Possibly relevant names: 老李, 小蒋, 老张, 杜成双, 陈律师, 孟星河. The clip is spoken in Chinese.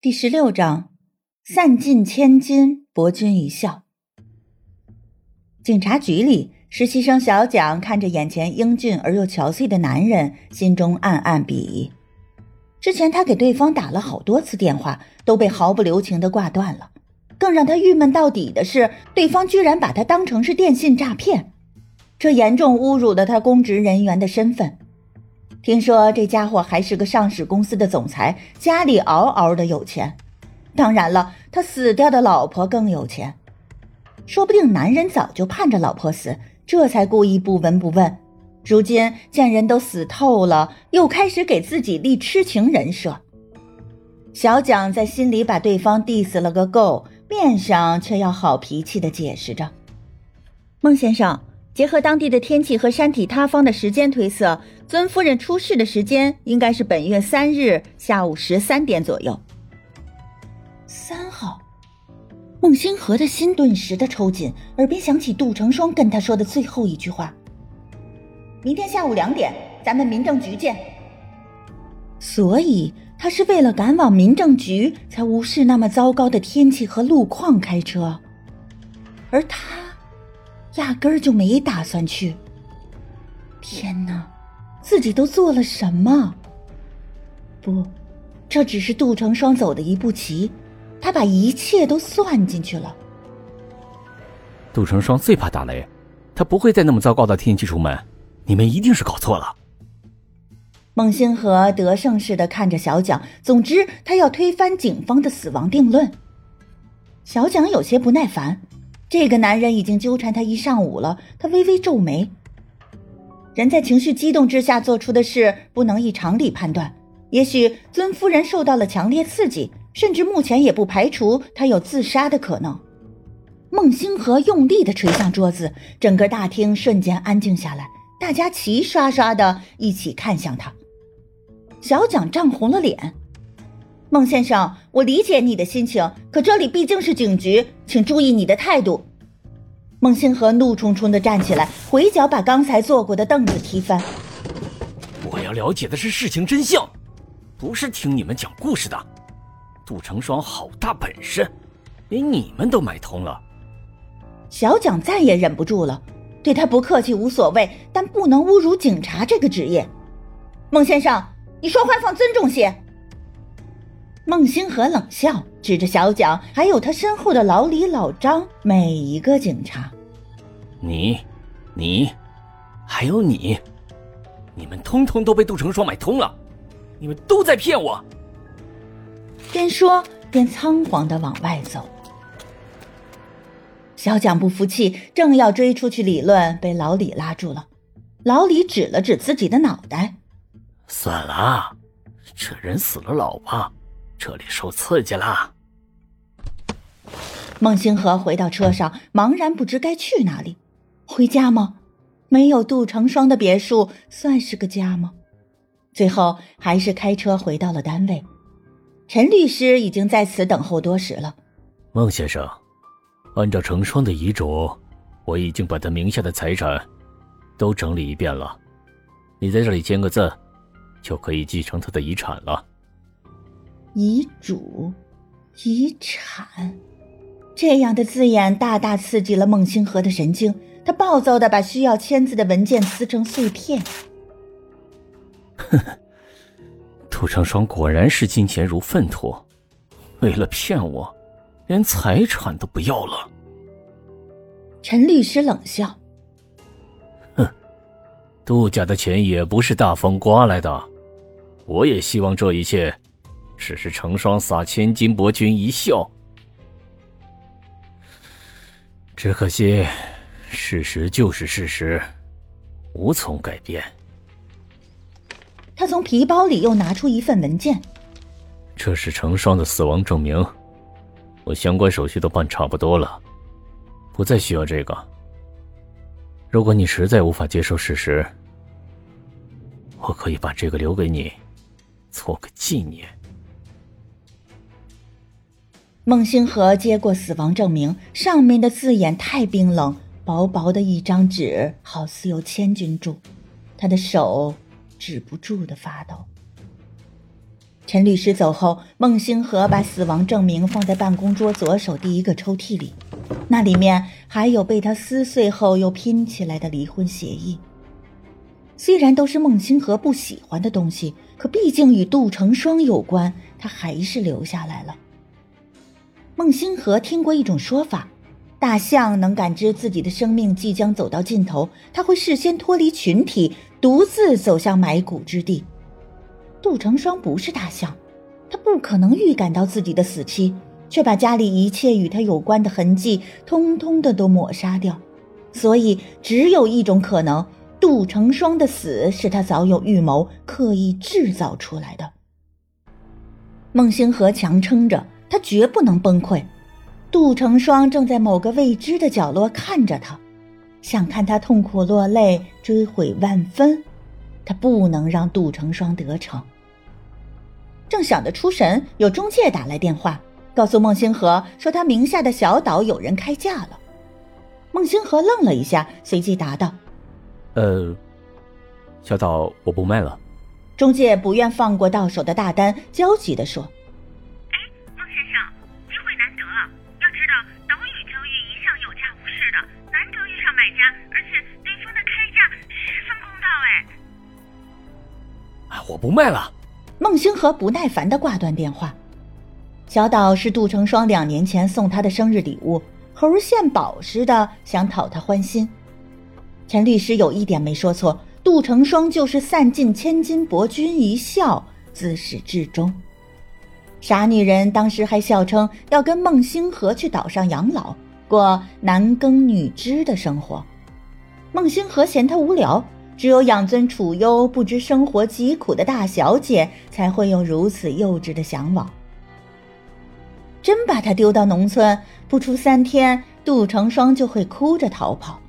第16章，散尽千金，博君一笑。警察局里，实习生小蒋看着眼前英俊而又憔悴的男人，心中暗暗鄙夷。之前他给对方打了好多次电话，都被毫不留情地挂断了。更让他郁闷到底的是，对方居然把他当成是电信诈骗，这严重侮辱了他公职人员的身份。听说这家伙还是个上市公司的总裁，家里嗷嗷的有钱。当然了，他死掉的老婆更有钱。说不定男人早就盼着老婆死，这才故意不闻不问。如今见人都死透了，又开始给自己立痴情人设。小蒋在心里把对方 diss 了个够，面上却要好脾气的解释着。孟先生，结合当地的天气和山体塌方的时间推测，尊夫人出事的时间应该是本月3日下午13点左右。3号，孟星河的心顿时的抽紧，耳边响起杜成双跟他说的最后一句话：明天下午2点，咱们民政局见。所以他是为了赶往民政局，才无视那么糟糕的天气和路况开车，而他压根儿就没打算去。天哪，自己都做了什么？不，这只是杜成双走的一步棋，他把一切都算进去了。杜成双最怕打雷，他不会在那么糟糕的天气出门，你们一定是搞错了。孟星河得胜似的看着小蒋，总之他要推翻警方的死亡定论。小蒋有些不耐烦，这个男人已经纠缠他一上午了，他微微皱眉。人在情绪激动之下做出的事，不能以常理判断。也许尊夫人受到了强烈刺激，甚至目前也不排除她有自杀的可能。孟星河用力地捶向桌子，整个大厅瞬间安静下来，大家齐刷刷地一起看向他。小蒋涨红了脸。孟先生，我理解你的心情，可这里毕竟是警局，请注意你的态度。孟星河怒冲冲地站起来，回脚把刚才坐过的凳子踢翻。我要了解的是事情真相，不是听你们讲故事的。杜成双好大本事，连你们都买通了。小蒋再也忍不住了，对他不客气无所谓，但不能侮辱警察这个职业。孟先生，你说话放尊重些。孟星河冷笑，指着小蒋还有他身后的老李老张每一个警察。你还有你们通通都被杜成双买通了，你们都在骗我。边说边仓皇地往外走。小蒋不服气，正要追出去理论，被老李拉住了。老李指了指自己的脑袋。算了，这人死了老吧，这里受刺激了。孟星河回到车上，茫然不知该去哪里。回家吗？没有杜成双的别墅算是个家吗？最后还是开车回到了单位。陈律师已经在此等候多时了。孟先生，按照成双的遗嘱，我已经把他名下的财产都整理一遍了，你在这里签个字，就可以继承他的遗产了。遗嘱、遗产，这样的字眼大大刺激了孟星河的神经，他暴躁地把需要签字的文件撕成碎片。杜成双果然是金钱如粪土，为了骗我，连财产都不要了。陈律师冷笑：“哼，杜家的钱也不是大风刮来的，我也希望这一切。”只是成双撒千金，博君一笑。只可惜，事实就是事实，无从改变。他从皮包里又拿出一份文件，这是成双的死亡证明，我相关手续都办差不多了，不再需要这个。如果你实在无法接受事实，我可以把这个留给你，做个纪念。孟星河接过死亡证明，上面的字眼太冰冷，薄薄的一张纸，好似有千钧重，他的手止不住的发抖。陈律师走后，孟星河把死亡证明放在办公桌左手第一个抽屉里，那里面还有被他撕碎后又拼起来的离婚协议。虽然都是孟星河不喜欢的东西，可毕竟与杜成双有关，他还是留下来了。孟星河听过一种说法，大象能感知自己的生命即将走到尽头，它会事先脱离群体，独自走向埋骨之地。杜成双不是大象，他不可能预感到自己的死期，却把家里一切与他有关的痕迹通通的都抹杀掉。所以只有一种可能，杜成双的死是他早有预谋，刻意制造出来的。孟星河强撑着，他绝不能崩溃。杜成双正在某个未知的角落看着他，想看他痛苦落泪，追悔万分。他不能让杜成双得逞。正想得出神，有中介打来电话，告诉孟星河说他名下的小岛有人开价了。孟星河愣了一下，随即答道：小岛我不卖了。中介不愿放过到手的大单，焦急地说：哎，孟先生，机会难得啊，要知道岛屿交易一向有价无市的，难得遇上买家，而且对方的开价十分公道。我不卖了。孟星河不耐烦地挂断电话。小岛是杜成双2年前送他的生日礼物，猴献宝似的想讨他欢心。陈律师有一点没说错，杜成双就是散尽千金博君一笑，自始至终。傻女人当时还笑称要跟孟星河去岛上养老，过男耕女织的生活。孟星河嫌她无聊，只有养尊处优、不知生活疾苦的大小姐才会有如此幼稚的向往。真把她丢到农村，不出3天，杜成双就会哭着逃跑。